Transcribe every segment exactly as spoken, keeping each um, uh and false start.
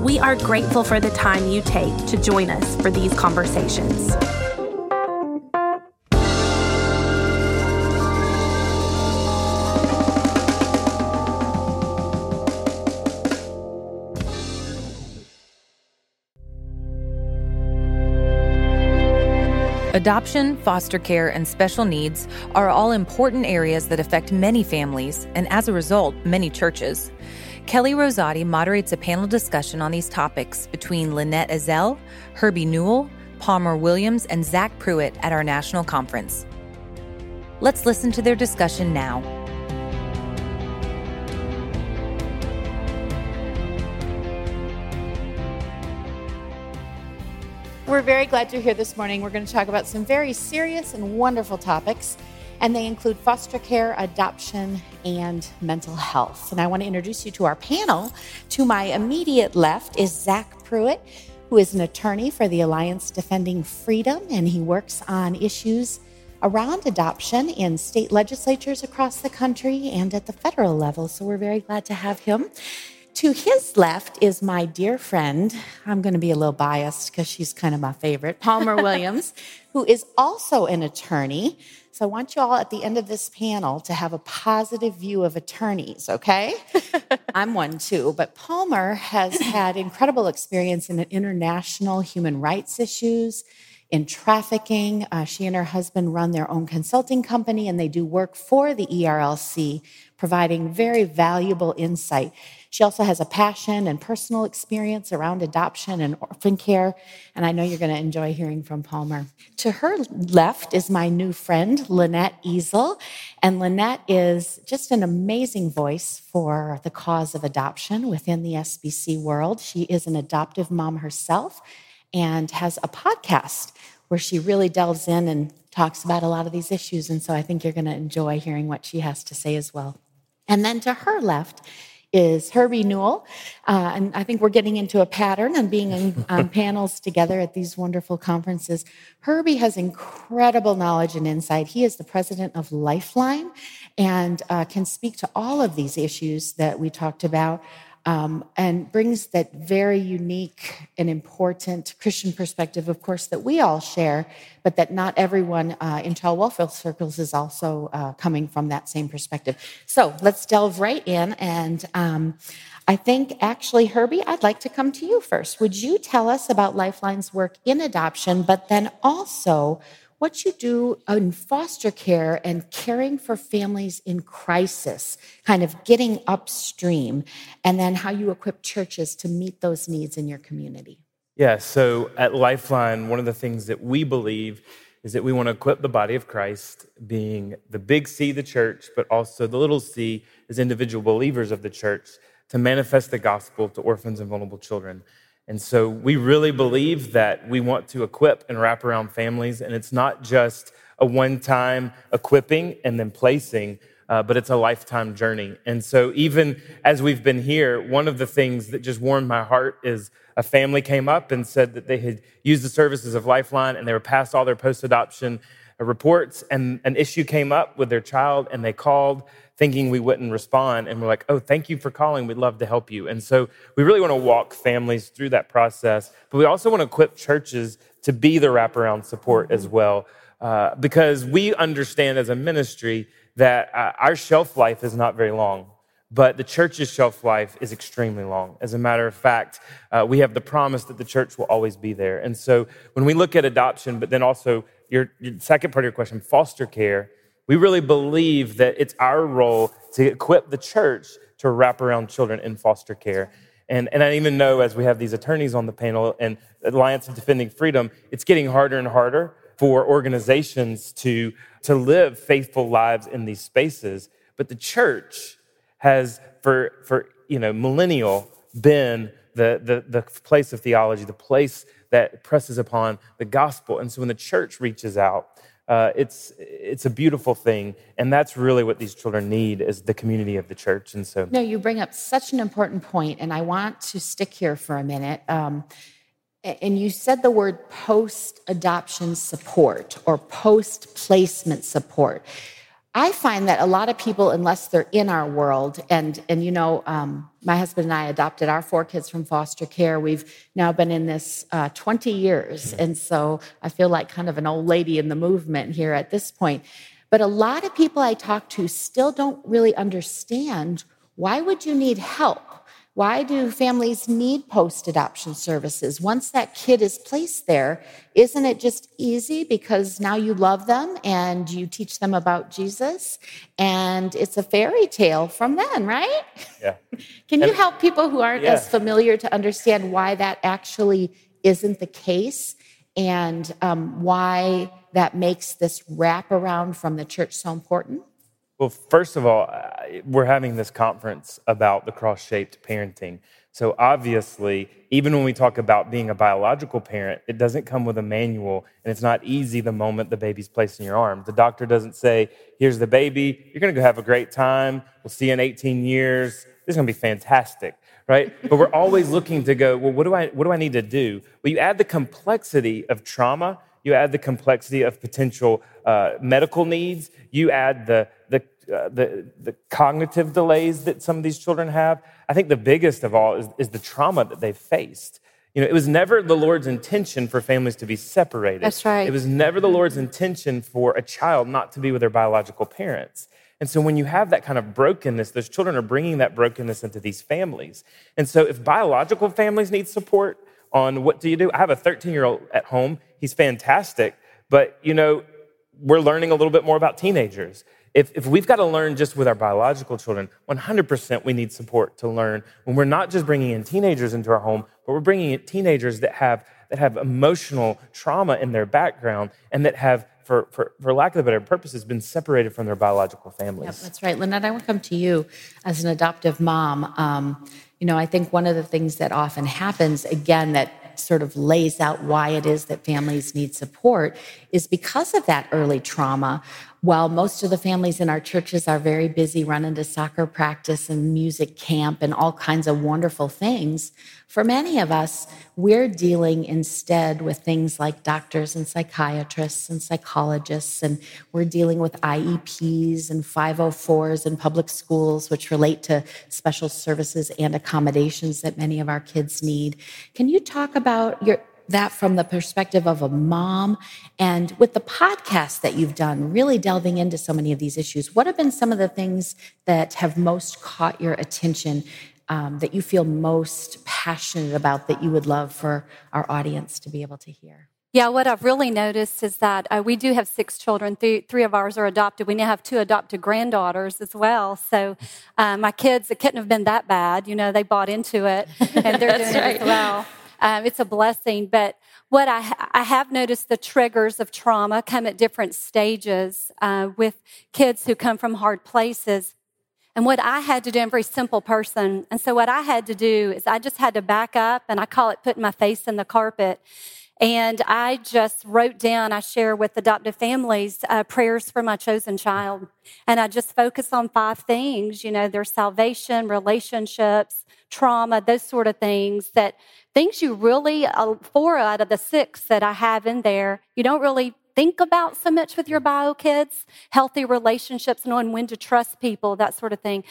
We are grateful for the time you take to join us for these conversations. Adoption, foster care, and special needs are all important areas that affect many families and, as a result, many churches. Kelly Rosati moderates a panel discussion on these topics between Lynnette Ezell, Herbie Newell, Palmer Williams, and Zack Pruitt at our national conference. Let's listen to their discussion now. We're very glad you're here this morning. We're going to talk about some very serious and wonderful topics, and they include foster care, adoption, and mental health. And I want to introduce you to our panel. To my immediate left is Zack Pruitt, who is an attorney for the Alliance Defending Freedom, and he works on issues around adoption in state legislatures across the country and at the federal level. So we're very glad to have him. To his left is my dear friend, I'm going to be a little biased because she's kind of my favorite, Palmer Williams, who is also an attorney. So I want you all at the end of this panel to have a positive view of attorneys, okay? I'm one too, but Palmer has had incredible experience in international human rights issues, in trafficking. Uh, she and her husband run their own consulting company, and they do work for the E R L C, providing very valuable insight. She also has a passion and personal experience around adoption and orphan care, and I know you're going to enjoy hearing from Palmer. To her left is my new friend, Lynnette Ezell, and Lynnette is just an amazing voice for the cause of adoption within the S B C world. She is an adoptive mom herself and has a podcast where she really delves in and talks about a lot of these issues, and so I think you're going to enjoy hearing what she has to say as well. And then to her left is Herbie Newell, uh, and I think we're getting into a pattern on being in, on panels together at these wonderful conferences. Herbie has incredible knowledge and insight. He is the president of Lifeline and uh, can speak to all of these issues that we talked about, um, and brings that very unique and important Christian perspective, of course, that we all share, but that not everyone uh, in child welfare circles is also uh, coming from that same perspective. So let's delve right in. And um, I think, actually, Herbie, I'd like to come to you first. Would you tell us about Lifeline's work in adoption, but then also what you do in foster care and caring for families in crisis, kind of getting upstream, and then how you equip churches to meet those needs in your community? Yeah, so at Lifeline, one of the things that we believe is that we want to equip the body of Christ, being the big C, the church, but also the little c, as individual believers of the church, to manifest the gospel to orphans and vulnerable children. And so we really believe that we want to equip and wrap around families, and it's not just a one-time equipping and then placing, uh, but it's a lifetime journey. And so even as we've been here, one of the things that just warmed my heart is a family came up and said that they had used the services of Lifeline, and they were past all their post-adoption reports, and an issue came up with their child, and they called thinking we wouldn't respond, and we're like, oh, thank you for calling. We'd love to help you. And so we really want to walk families through that process, but we also want to equip churches to be the wraparound support as well, uh, because we understand as a ministry that uh, our shelf life is not very long, but the church's shelf life is extremely long. As a matter of fact, uh, we have the promise that the church will always be there. And so when we look at adoption, but then also your, your second part of your question, foster care, we really believe that it's our role to equip the church to wrap around children in foster care. And, and I even know, as we have these attorneys on the panel and Alliance Defending Freedom, it's getting harder and harder for organizations to, to live faithful lives in these spaces. But the church has, for, for you know, millennial, been the, the, the place of theology, the place that presses upon the gospel. And so when the church reaches out, uh, it's it's a beautiful thing. And that's really what these children need, is the community of the church. And so... No, you bring up such an important point, and I want to stick here for a minute. Um, and you said the word post-adoption support or post-placement support. I find that a lot of people, unless they're in our world, and, and you know, um, my husband and I adopted our four kids from foster care. We've now been in this uh, twenty years, and so I feel like kind of an old lady in the movement here at this point. But a lot of people I talk to still don't really understand, why would you need help? Why do families need post-adoption services? Once that kid is placed there, isn't it just easy because now you love them and you teach them about Jesus? And it's a fairy tale from then, right? Yeah. Can and, you help people who aren't yeah. as familiar to understand why that actually isn't the case and um, why that makes this wraparound from the church so important? Well, first of all, we're having this conference about the cross-shaped parenting. So obviously, even when we talk about being a biological parent, it doesn't come with a manual, and it's not easy the moment the baby's placed in your arms. The doctor doesn't say, here's the baby, you're going to go have a great time, we'll see you in eighteen years, this is going to be fantastic, right? But we're always looking to go, well, what do I, what do I need to do? Well, you add the complexity of trauma, you add the complexity of potential uh, medical needs, you add the the Uh, the, the cognitive delays that some of these children have. I think the biggest of all is, is the trauma that they've faced. You know, it was never the Lord's intention for families to be separated. That's right. It was never the Lord's intention for a child not to be with their biological parents. And so when you have that kind of brokenness, those children are bringing that brokenness into these families. And so if biological families need support on what do you do? I have a thirteen-year-old at home. He's fantastic. But, you know, we're learning a little bit more about teenagers. If, if we've got to learn just with our biological children, one hundred percent we need support to learn when we're not just bringing in teenagers into our home, but we're bringing in teenagers that have that have emotional trauma in their background and that have, for, for, for lack of a better purpose, has been separated from their biological families. Yep, that's right. Lynnette, I want to come to you as an adoptive mom. Um, you know, I think one of the things that often happens, again, that sort of lays out why it is that families need support is because of that early trauma. While most of the families in our churches are very busy running to soccer practice and music camp and all kinds of wonderful things, for many of us, we're dealing instead with things like doctors and psychiatrists and psychologists, and we're dealing with I E Ps and five oh fours in public schools, which relate to special services and accommodations that many of our kids need. Can you talk about your that from the perspective of a mom, and with the podcast that you've done, really delving into so many of these issues? What have been some of the things that have most caught your attention Um, that you feel most passionate about that you would love for our audience to be able to hear? Yeah, what I've really noticed is that uh, we do have six children. Three, three of ours are adopted. We now have two adopted granddaughters as well. So uh, my kids, it couldn't have been that bad. You know, they bought into it, and they're doing right. it as well. Um, it's a blessing. But what I, ha- I have noticed, the triggers of trauma come at different stages uh, with kids who come from hard places. And what I had to do, I'm a very simple person, and so what I had to do is I just had to back up, and I call it putting my face in the carpet. And I just wrote down, I share with adoptive families, uh, prayers for my chosen child. And I just focus on five things, you know, their salvation, relationships, trauma, those sort of things, that things you really, uh, four out of the six that I have in there, you don't really think about so much with your bio kids, healthy relationships, knowing when to trust people, that sort of thing.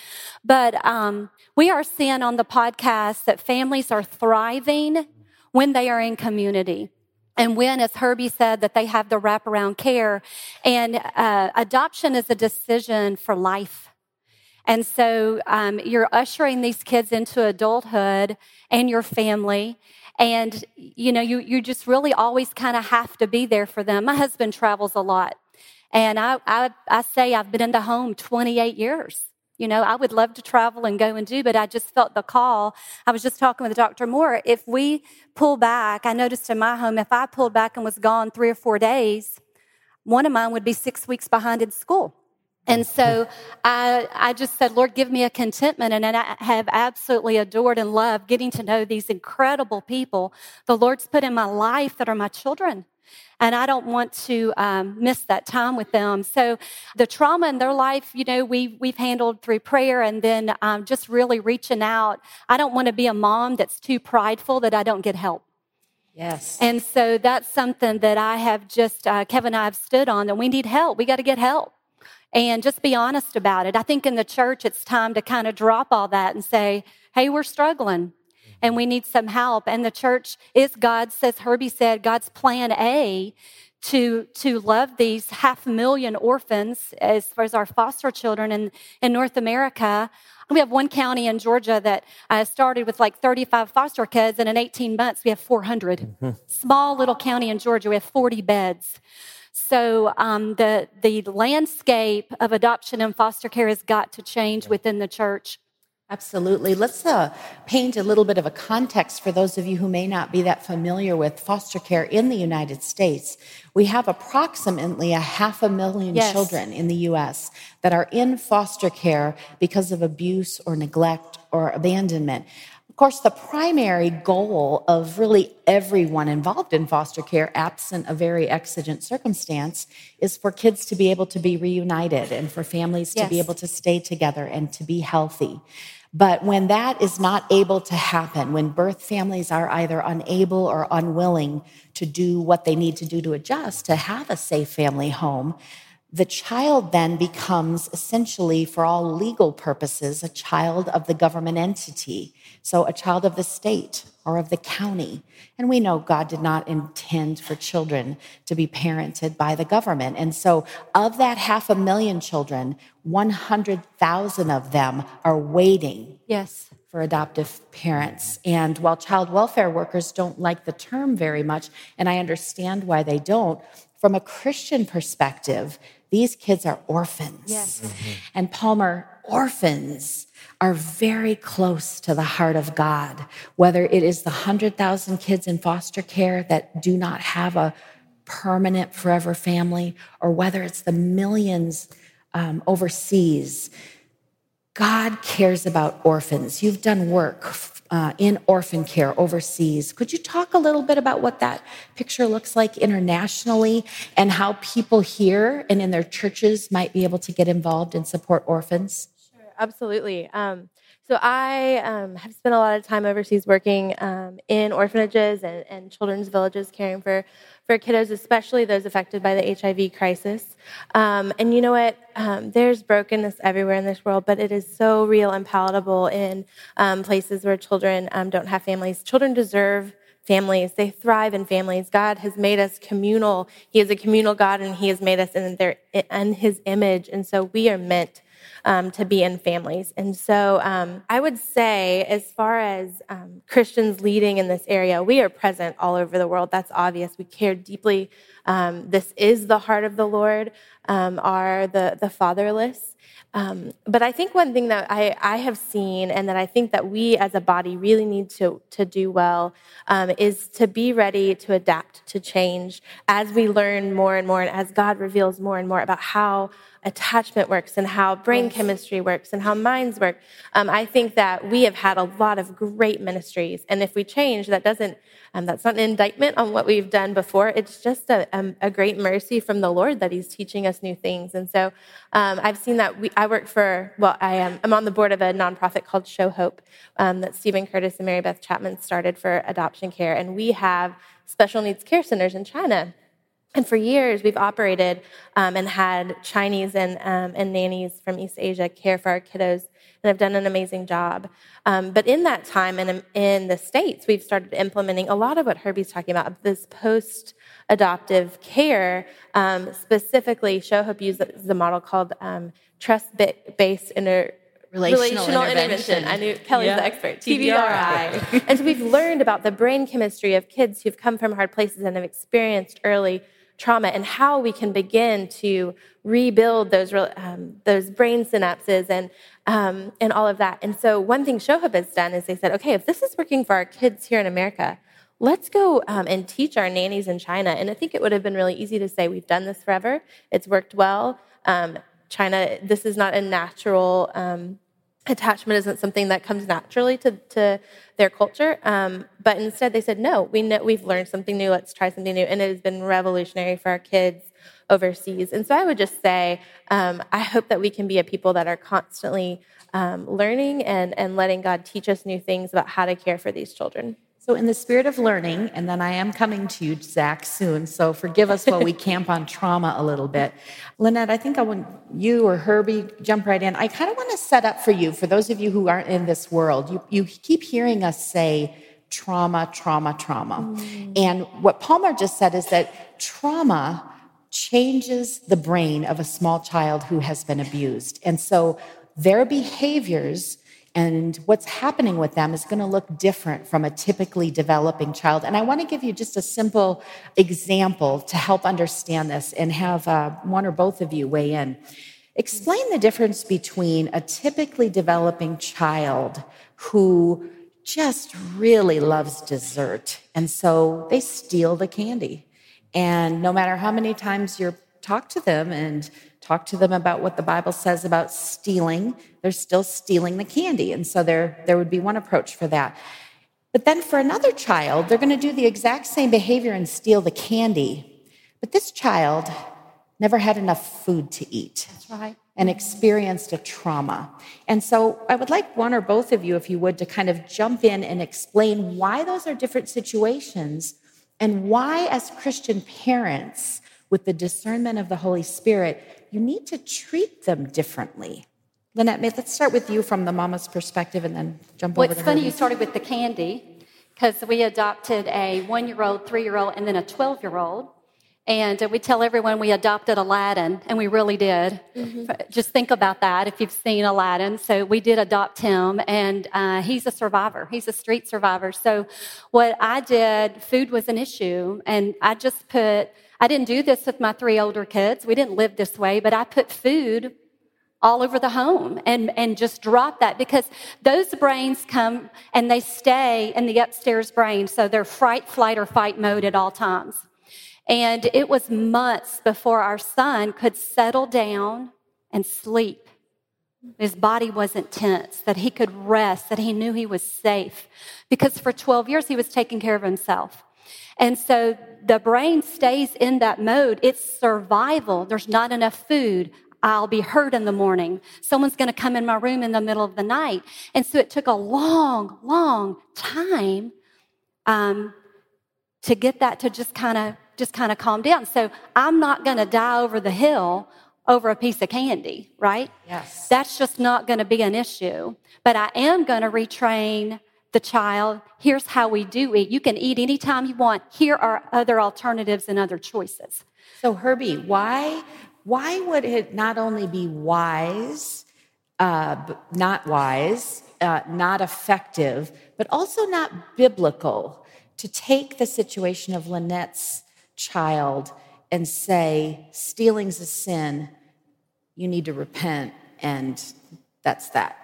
But um, we are seeing on the podcast that families are thriving when they are in community. And when, as Herbie said, that they have the wraparound care. And uh, adoption is a decision for life. And so um, you're ushering these kids into adulthood and your family. And, you know, you, you just really always kind of have to be there for them. My husband travels a lot. And I, I I say I've been in the home twenty-eight years. You know, I would love to travel and go and do, but I just felt the call. I was just talking with Doctor Moore. If we pull back, I noticed in my home, if I pulled back and was gone three or four days, one of mine would be six weeks behind in school. And so I, I just said, Lord, give me a contentment. And I have absolutely adored and loved getting to know these incredible people the Lord's put in my life that are my children. And I don't want to um, miss that time with them. So the trauma in their life, you know, we, we've handled through prayer and then um, just really reaching out. I don't want to be a mom that's too prideful that I don't get help. Yes. And so that's something that I have just, uh, Kevin and I have stood on, that we need help. We got to get help. And just be honest about it. I think in the church, it's time to kind of drop all that and say, hey, we're struggling and we need some help. And the church is God's, says Herbie said, God's plan A to to love these half million orphans as far as our foster children in, in North America. We have one county in Georgia that uh, started with like thirty-five foster kids, and in eighteen months, we have four hundred. Mm-hmm. Small little county in Georgia, we have forty beds. So um, the the landscape of adoption and foster care has got to change within the church. Absolutely. Let's uh, paint a little bit of a context for those of you who may not be that familiar with foster care in the United States. We have approximately a half a million yes. children in the U S that are in foster care because of abuse or neglect or abandonment. Of course, the primary goal of really everyone involved in foster care, absent a very exigent circumstance, is for kids to be able to be reunited and for families yes. to be able to stay together and to be healthy. But when that is not able to happen, when birth families are either unable or unwilling to do what they need to do to adjust to have a safe family home, the child then becomes essentially, for all legal purposes, a child of the government entity, so a child of the state or of the county. And we know God did not intend for children to be parented by the government. And so of that half a million children, one hundred thousand of them are waiting. Yes. for adoptive parents. And while child welfare workers don't like the term very much, and I understand why they don't, from a Christian perspective, these kids are orphans. Yes. Mm-hmm. And Palmer, orphans are very close to the heart of God, whether it is the one hundred thousand kids in foster care that do not have a permanent forever family, or whether it's the millions um, overseas. God cares about orphans. You've done work uh, in orphan care overseas. Could you talk a little bit about what that picture looks like internationally and how people here and in their churches might be able to get involved and support orphans? Sure, absolutely. Um, so I um, have spent a lot of time overseas working um, in orphanages and, and children's villages caring for, for kiddos, especially those affected by the H I V crisis. Um, and you know what? Um, there's brokenness everywhere in this world, but it is so real and palatable in um, places where children um, don't have families. Children deserve families. They thrive in families. God has made us communal. He is a communal God, and He has made us in, their, in His image. And so we are meant Um, to be in families. And so um, I would say, as far as um, Christians leading in this area, we are present all over the world. That's obvious. We care deeply. Um, this is the heart of the Lord, um, are the, the fatherless. Um, but I think one thing that I, I have seen, and that I think that we as a body really need to, to do well, um, is to be ready to adapt to change as we learn more and more, and as God reveals more and more about how attachment works and how brain chemistry works and how minds work. Um, I think that we have had a lot of great ministries, and if we change, that doesn't, um, that's not an indictment on what we've done before. It's just a, um, a great mercy from the Lord that He's teaching us new things. And so um, I've seen that. We, I work for, well, I am, I'm on the board of a nonprofit called Show Hope um, that Stephen Curtis and Mary Beth Chapman started for adoption care, and we have special needs care centers in China. And for years, we've operated um, and had Chinese and um, and nannies from East Asia care for our kiddos, and have done an amazing job. Um, but in that time, in, in the States, we've started implementing a lot of what Herbie's talking about, this post-adoptive care. Um, specifically, Show Hope uses the model called um, Trust-Based Inter- Relational, Relational intervention. intervention. I knew Kelly's yeah. the expert. T B R I. And so we've learned about the brain chemistry of kids who've come from hard places and have experienced early trauma, and how we can begin to rebuild those um, those brain synapses and um, and all of that. And so one thing Show Hope has done is they said, okay, if this is working for our kids here in America, let's go um, and teach our nannies in China. And I think it would have been really easy to say, we've done this forever. It's worked well. Um, China, this is not a natural, um, attachment isn't something that comes naturally to, to their culture. Um, but instead they said, no, we know, we've learned something new, let's try something new. And it has been revolutionary for our kids overseas. And so I would just say, um, I hope that we can be a people that are constantly um, learning and, and letting God teach us new things about how to care for these children. So in the spirit of learning, and then I am coming to you, Zach, soon, so forgive us while we camp on trauma a little bit. Lynnette, I think I want you or Herbie jump right in. I kind of want to set up for you, for those of you who aren't in this world, you, you keep hearing us say trauma, trauma, trauma. Mm. And what Palmer just said is that trauma changes the brain of a small child who has been abused. And so their behaviors and what's happening with them is going to look different from a typically developing child. And I want to give you just a simple example to help understand this and have uh, one or both of you weigh in. Explain the difference between a typically developing child who just really loves dessert, and so they steal the candy. And no matter how many times you talk to them and talk to them about what the Bible says about stealing, they're still stealing the candy. And so there, there would be one approach for that. But then for another child, they're going to do the exact same behavior and steal the candy. But this child never had enough food to eat. That's right. And experienced a trauma. And so I would like one or both of you, if you would, to kind of jump in and explain why those are different situations and why, as Christian parents, with the discernment of the Holy Spirit, you need to treat them differently. Lynnette, let's start with you from the mama's perspective and then jump over to Herbie. Well, it's funny you started with the candy, because we adopted a one-year-old, three-year-old, and then a twelve-year-old. And we tell everyone we adopted Aladdin, and we really did. Mm-hmm. Just think about that if you've seen Aladdin. So we did adopt him, and uh, he's a survivor. He's a street survivor. So what I did, food was an issue, and I just put, I didn't do this with my three older kids. We didn't live this way, but I put food all over the home and, and just drop that, because those brains come and they stay in the upstairs brain. So they're fright, flight, or fight mode at all times. And it was months before our son could settle down and sleep. His body wasn't tense, that he could rest, that he knew he was safe, because for twelve years he was taking care of himself. And so the brain stays in that mode. It's survival. There's not enough food. I'll be hurt in the morning. Someone's going to come in my room in the middle of the night. And so it took a long, long time um, to get that to just kind of just kind of calm down. So I'm not going to die over the hill over a piece of candy, right? Yes. That's just not going to be an issue. But I am going to retrain the child. Here's how we do eat. You can eat anytime you want. Here are other alternatives and other choices. So Herbie, why why would it not only be wise, uh, not wise, uh, not effective, but also not biblical to take the situation of Lynnette's child and say, stealing's a sin, you need to repent, and that's that?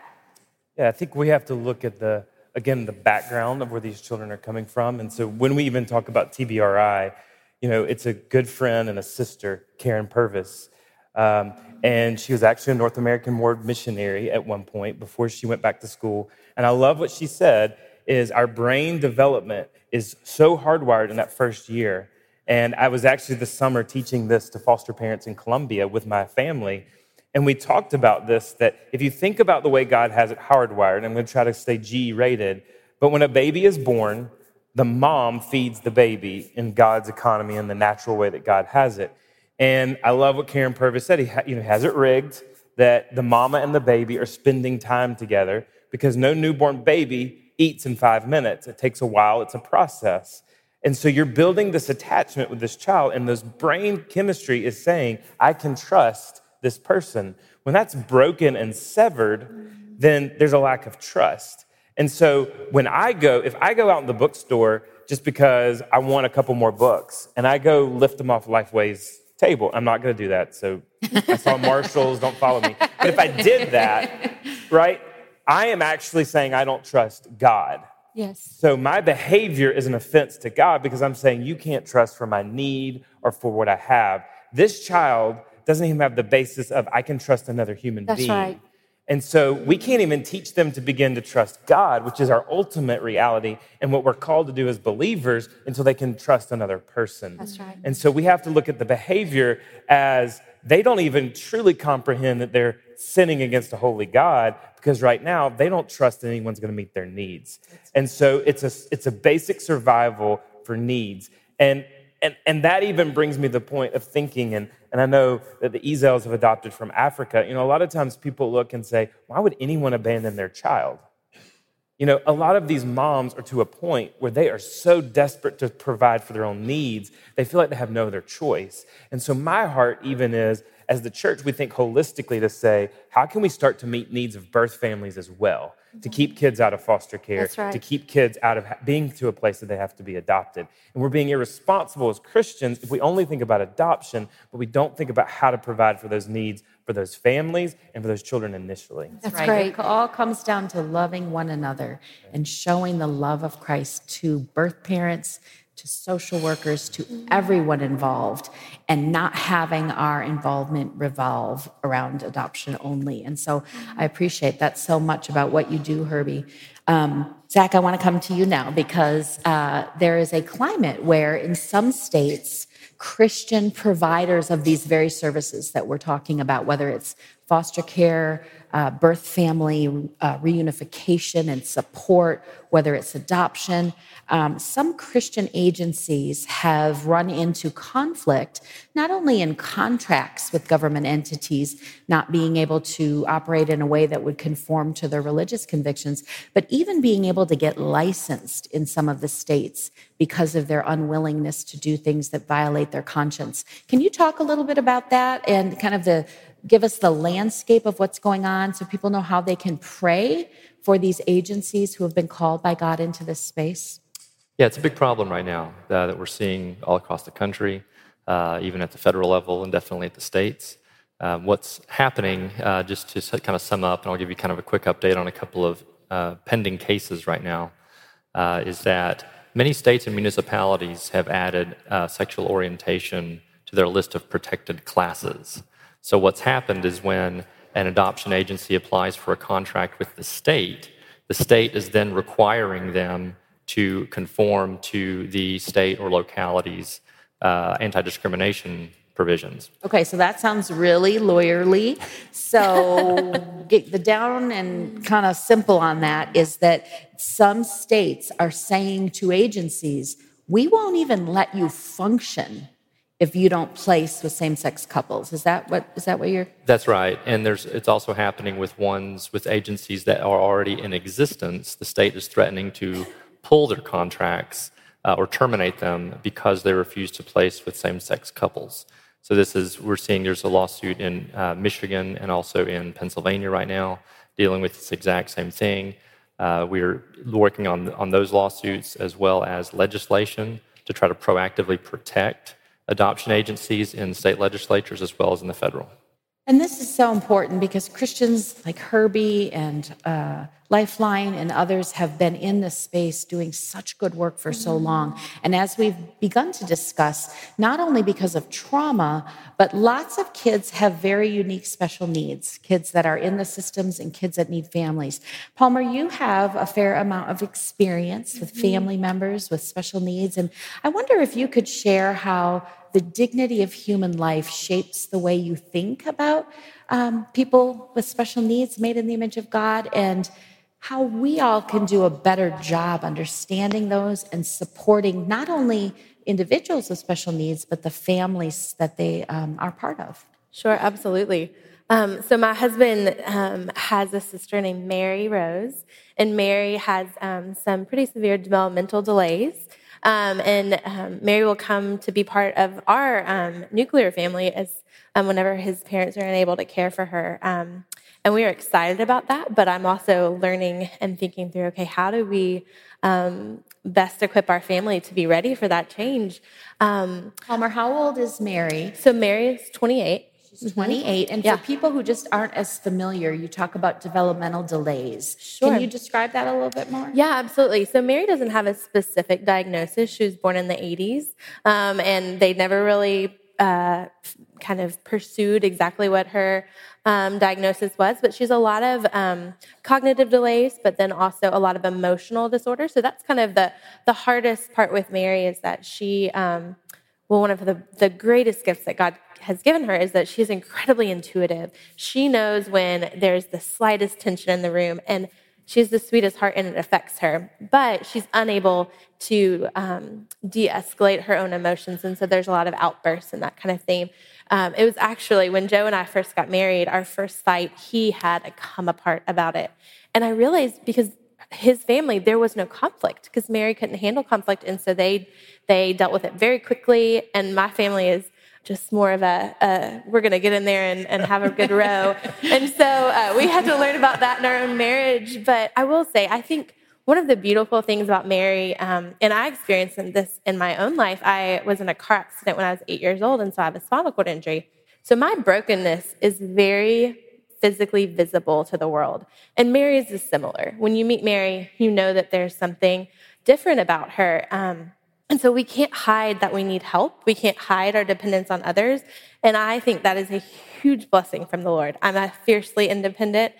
Yeah, I think we have to look at the again, the background of where these children are coming from. And so when we even talk about T B R I, you know, it's a good friend and a sister, Karen Purvis. Um, and she was actually a North American Word missionary at one point before she went back to school. And I love what she said is our brain development is so hardwired in that first year. And I was actually this summer teaching this to foster parents in Colombia with my family. And we talked about this, that if you think about the way God has it hardwired, and I'm going to try to stay G rated, but when a baby is born, the mom feeds the baby in God's economy in the natural way that God has it. And I love what Karen Purvis said. He you know, has it rigged that the mama and the baby are spending time together, because no newborn baby eats in five minutes. It takes a while. It's a process. And so you're building this attachment with this child, and this brain chemistry is saying, I can trust this person. When that's broken and severed, then there's a lack of trust. And so when I go, if I go out in the bookstore just because I want a couple more books and I go lift them off Lifeway's table, I'm not going to do that. So I saw Marshalls, don't follow me. But if I did that, right, I am actually saying I don't trust God. Yes. So my behavior is an offense to God, because I'm saying you can't trust for my need or for what I have. This child doesn't even have the basis of I can trust another human That's being. Right. And so we can't even teach them to begin to trust God, which is our ultimate reality and what we're called to do as believers, until they can trust another person. That's right. And so we have to look at the behavior as they don't even truly comprehend that they're sinning against a holy God, because right now they don't trust that anyone's going to meet their needs. And so it's a it's a basic survival for needs. And and and that even brings me to the point of thinking, and and I know that the Ezells have adopted from Africa. You know, a lot of times people look and say, why would anyone abandon their child? You know, a lot of these moms are to a point where they are so desperate to provide for their own needs, they feel like they have no other choice. And so my heart even is, as the church, we think holistically to say, how can we start to meet needs of birth families as well, mm-hmm. to keep kids out of foster care, That's right. to keep kids out of being to a place that they have to be adopted. And we're being irresponsible as Christians if we only think about adoption, but we don't think about how to provide for those needs for those families and for those children initially. That's, That's right. Great. It all comes down to loving one another and showing the love of Christ to birth parents, to social workers, to everyone involved, and not having our involvement revolve around adoption only. And so I appreciate that so much about what you do, Herbie. Um, Zach, I want to come to you now because uh, there is a climate where in some states, Christian providers of these very services that we're talking about, whether it's foster care, uh, birth family uh, reunification and support, whether it's adoption, um, some Christian agencies have run into conflict, not only in contracts with government entities not being able to operate in a way that would conform to their religious convictions, but even being able to get licensed in some of the states because of their unwillingness to do things that violate their conscience. Can you talk a little bit about that and kind of the give us the landscape of what's going on so people know how they can pray for these agencies who have been called by God into this space? Yeah, it's a big problem right now uh, that we're seeing all across the country, uh, even at the federal level and definitely at the states. Um, what's happening, uh, just to kind of sum up, and I'll give you kind of a quick update on a couple of uh, pending cases right now, uh, is that many states and municipalities have added uh, sexual orientation to their list of protected classes. So what's happened is when an adoption agency applies for a contract with the state, the state is then requiring them to conform to the state or locality's uh, anti-discrimination provisions. Okay, so that sounds really lawyerly. So get the down and kind of simple on that is that some states are saying to agencies, we won't even let you function if you don't place with same-sex couples. Is that what is that what you're... That's right. And there's it's also happening with ones, with agencies that are already in existence. The state is threatening to pull their contracts uh, or terminate them because they refuse to place with same-sex couples. So this is, we're seeing there's a lawsuit in uh, Michigan and also in Pennsylvania right now dealing with this exact same thing. Uh, we're working on on those lawsuits as well as legislation to try to proactively protect adoption agencies in state legislatures as well as in the federal. And this is so important because Christians like Herbie and uh, Lifeline and others have been in this space doing such good work for so long. And as we've begun to discuss, not only because of trauma, but lots of kids have very unique special needs, kids that are in the systems and kids that need families. Palmer, you have a fair amount of experience with family members with special needs. And I wonder if you could share how the dignity of human life shapes the way you think about um, people with special needs made in the image of God, and how we all can do a better job understanding those and supporting not only individuals with special needs, but the families that they um, are part of. Sure, absolutely. Um, so my husband um, has a sister named Mary Rose, and Mary has um, some pretty severe developmental delays. Um, and um, Mary will come to be part of our um, nuclear family as um, whenever his parents are unable to care for her. Um, and we are excited about that, but I'm also learning and thinking through, okay, how do we um, best equip our family to be ready for that change? Um, Palmer, how old is Mary? So Mary is twenty-eight. twenty-eight. And for yeah. people who just aren't as familiar, you talk about developmental delays. Sure. Can you describe that a little bit more? Yeah, absolutely. So Mary doesn't have a specific diagnosis. She was born in the eighties, um, and they never really... Uh, kind of pursued exactly what her um, diagnosis was, but she's a lot of um, cognitive delays, but then also a lot of emotional disorder. So that's kind of the the hardest part with Mary, is that she, um, well, one of the, the greatest gifts that God has given her is that she's incredibly intuitive. She knows when there's the slightest tension in the room, and she's the sweetest heart, and it affects her. But she's unable to um, de-escalate her own emotions, and so there's a lot of outbursts and that kind of thing. Um, it was actually, when Joe and I first got married, our first fight, he had a come apart about it. And I realized, because his family, there was no conflict, because Mary couldn't handle conflict, and so they they dealt with it very quickly, and my family is just more of a, uh, we're going to get in there and, and have a good row. And so uh, we had to learn about that in our own marriage. But I will say, I think one of the beautiful things about Mary, um, and I experienced this in my own life, I was in a car accident when I was eight years old, and so I have a spinal cord injury. So my brokenness is very physically visible to the world. And Mary's is similar. When you meet Mary, you know that there's something different about her. Um And so we can't hide that we need help. We can't hide our dependence on others. And I think that is a huge blessing from the Lord. I'm a fiercely independent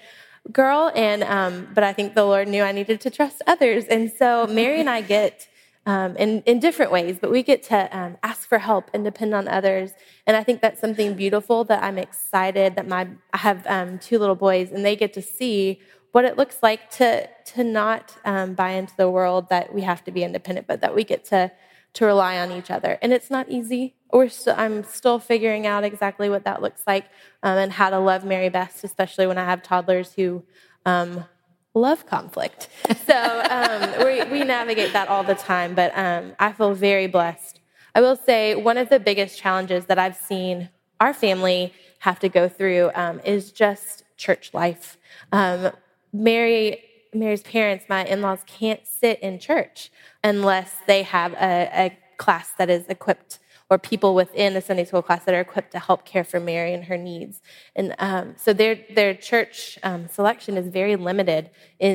girl, and um, but I think the Lord knew I needed to trust others. And so Mary and I get, um, in, in different ways, but we get to um, ask for help and depend on others. And I think that's something beautiful that I'm excited that my I have um, two little boys, and they get to see what it looks like to to not um, buy into the world that we have to be independent, but that we get to to rely on each other. And it's not easy. We're st- I'm still figuring out exactly what that looks like um, and how to love Mary best, especially when I have toddlers who um, love conflict. So um, we, we navigate that all the time, but um, I feel very blessed. I will say one of the biggest challenges that I've seen our family have to go through um, is just church life. Um Mary, Mary's parents, my in-laws, can't sit in church unless they have a, a class that is equipped, or people within a Sunday school class that are equipped to help care for Mary and her needs. And um, so their their church um, selection is very limited in,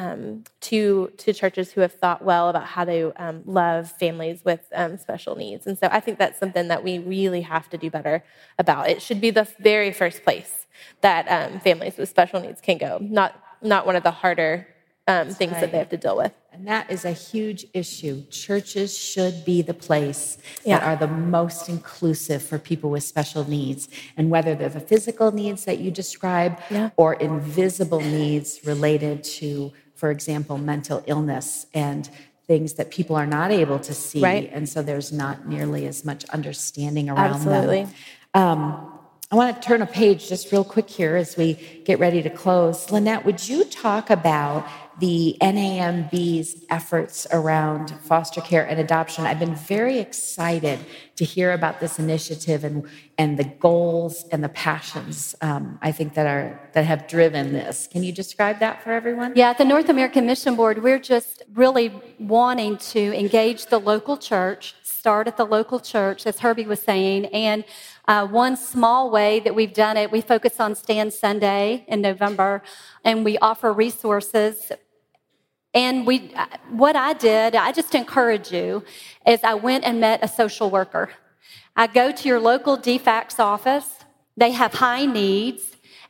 um, to to churches who have thought well about how to um, love families with um, special needs. And so I think that's something that we really have to do better about. It should be the very first place that um, families with special needs can go, not not one of the harder um, things right. that they have to deal with. And that is a huge issue. Churches should be the place yeah. that are the most inclusive for people with special needs. And whether they're the physical needs that you describe yeah. or invisible needs related to, for example, mental illness and things that people are not able to see. Right. And so there's not nearly as much understanding around Absolutely. Them. Absolutely. Um, I want to turn a page just real quick here as we get ready to close. Lynnette, would you talk about the N A M B's efforts around foster care and adoption? I've been very excited to hear about this initiative and, and the goals and the passions, um, I think, that are that have driven this. Can you describe that for everyone? Yeah, at the North American Mission Board, we're just really wanting to engage the local church, start at the local church, as Herbie was saying, and Uh, one small way that we've done it, we focus on Stand Sunday in November, and we offer resources. And we, what I did, I just encourage you, is I went and met a social worker. I go to your local D FACS office. They have high needs,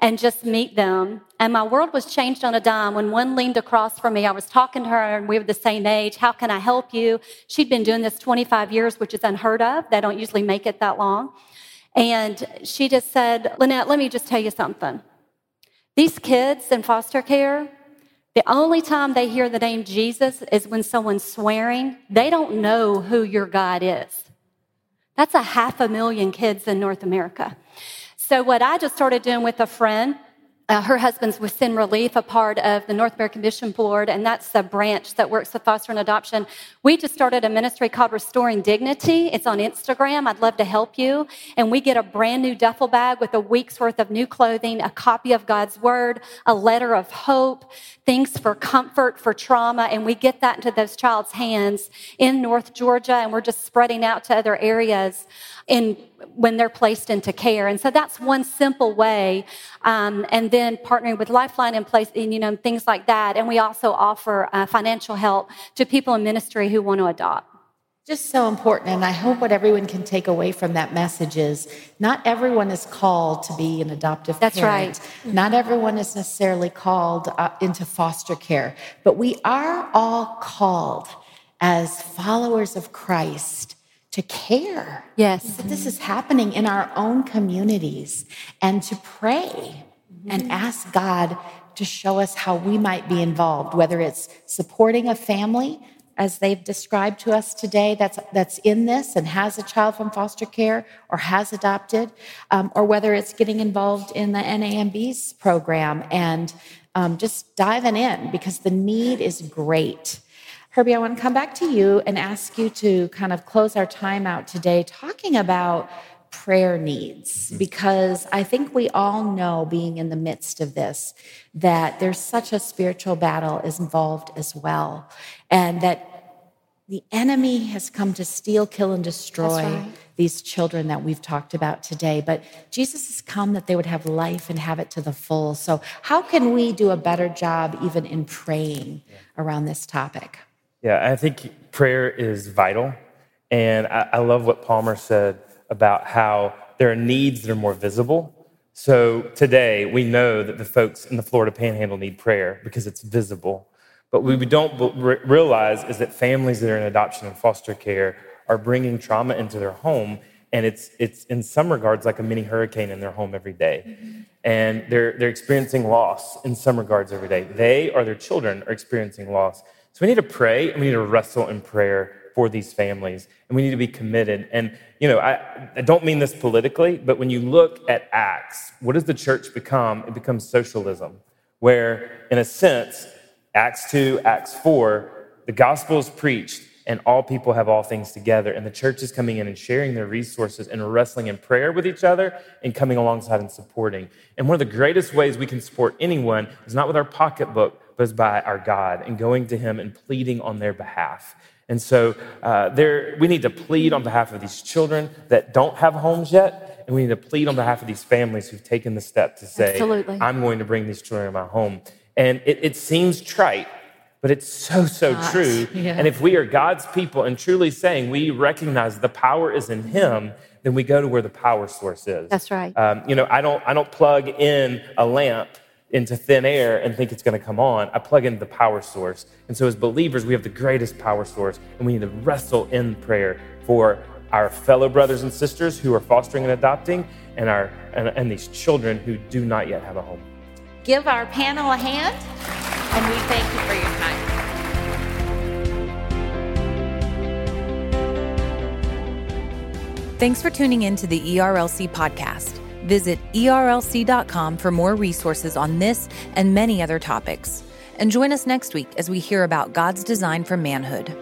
and just meet them. And my world was changed on a dime when one leaned across from me. I was talking to her, and we were the same age. How can I help you? She'd been doing this twenty-five years, which is unheard of. They don't usually make it that long. And she just said, Lynnette, let me just tell you something. These kids in foster care, the only time they hear the name Jesus is when someone's swearing. They don't know who your God is. That's a half a million kids in North America. So what I just started doing with a friend, uh, her husband's with Send Relief, a part of the North American Mission Board, and that's a branch that works with foster and adoption. We just started a ministry called Restoring Dignity. It's on Instagram. I'd love to help you. And we get a brand new duffel bag with a week's worth of new clothing, a copy of God's Word, a letter of hope, things for comfort, for trauma, and we get that into those child's hands in North Georgia, and we're just spreading out to other areas in when they're placed into care. And so that's one simple way. Um, and then partnering with Lifeline in place, and, you know, things like that. And we also offer uh, financial help to people in ministry who want to adopt. Just so important, and I hope what everyone can take away from that message is not everyone is called to be an adoptive That's parent. That's right. Not everyone is necessarily called uh, into foster care, but we are all called as followers of Christ to care. Yes. That this is happening in our own communities, and to pray mm-hmm. and ask God to show us how we might be involved, whether it's supporting a family, as they've described to us today, that's that's in this and has a child from foster care or has adopted, um, or whether it's getting involved in the N A M B's program and um, just diving in, because the need is great. Herbie, I want to come back to you and ask you to kind of close our time out today talking about prayer needs, because I think we all know, being in the midst of this, that there's such a spiritual battle is involved as well, and that the enemy has come to steal, kill, and destroy right. these children that we've talked about today. But Jesus has come that they would have life and have it to the full. So how can we do a better job even in praying around this topic? Yeah, I think prayer is vital. And I, I love what Palmer said about how there are needs that are more visible. So today we know that the folks in the Florida Panhandle need prayer because it's visible. But what we don't realize is that families that are in adoption and foster care are bringing trauma into their home, and it's it's in some regards like a mini hurricane in their home every day. Mm-hmm. And they're they're experiencing loss in some regards every day. They or their children are experiencing loss. So we need to pray, and we need to wrestle in prayer for these families, and we need to be committed. And, you know, I, I don't mean this politically, but when you look at Acts, what does the church become? It becomes socialism, where, in a sense, Acts two, Acts four, the gospel is preached, and all people have all things together, and the church is coming in and sharing their resources and wrestling in prayer with each other and coming alongside and supporting. And one of the greatest ways we can support anyone is not with our pocketbook, but is by our God and going to him and pleading on their behalf. And so uh, there, we need to plead on behalf of these children that don't have homes yet, and we need to plead on behalf of these families who've taken the step to say, Absolutely. I'm going to bring these children to my home. And it, it seems trite, but it's so, so Not. true. Yeah. And if we are God's people and truly saying we recognize the power is in him, then we go to where the power source is. That's right. Um, you know, I don't, I don't plug in a lamp into thin air and think it's going to come on. I plug into the power source. And so as believers, we have the greatest power source, and we need to wrestle in prayer for our fellow brothers and sisters who are fostering and adopting, and our and, and these children who do not yet have a home. Give our panel a hand, and we thank you for your time. Thanks for tuning in to the E R L C podcast. Visit E R L C dot com for more resources on this and many other topics. And join us next week as we hear about God's design for manhood.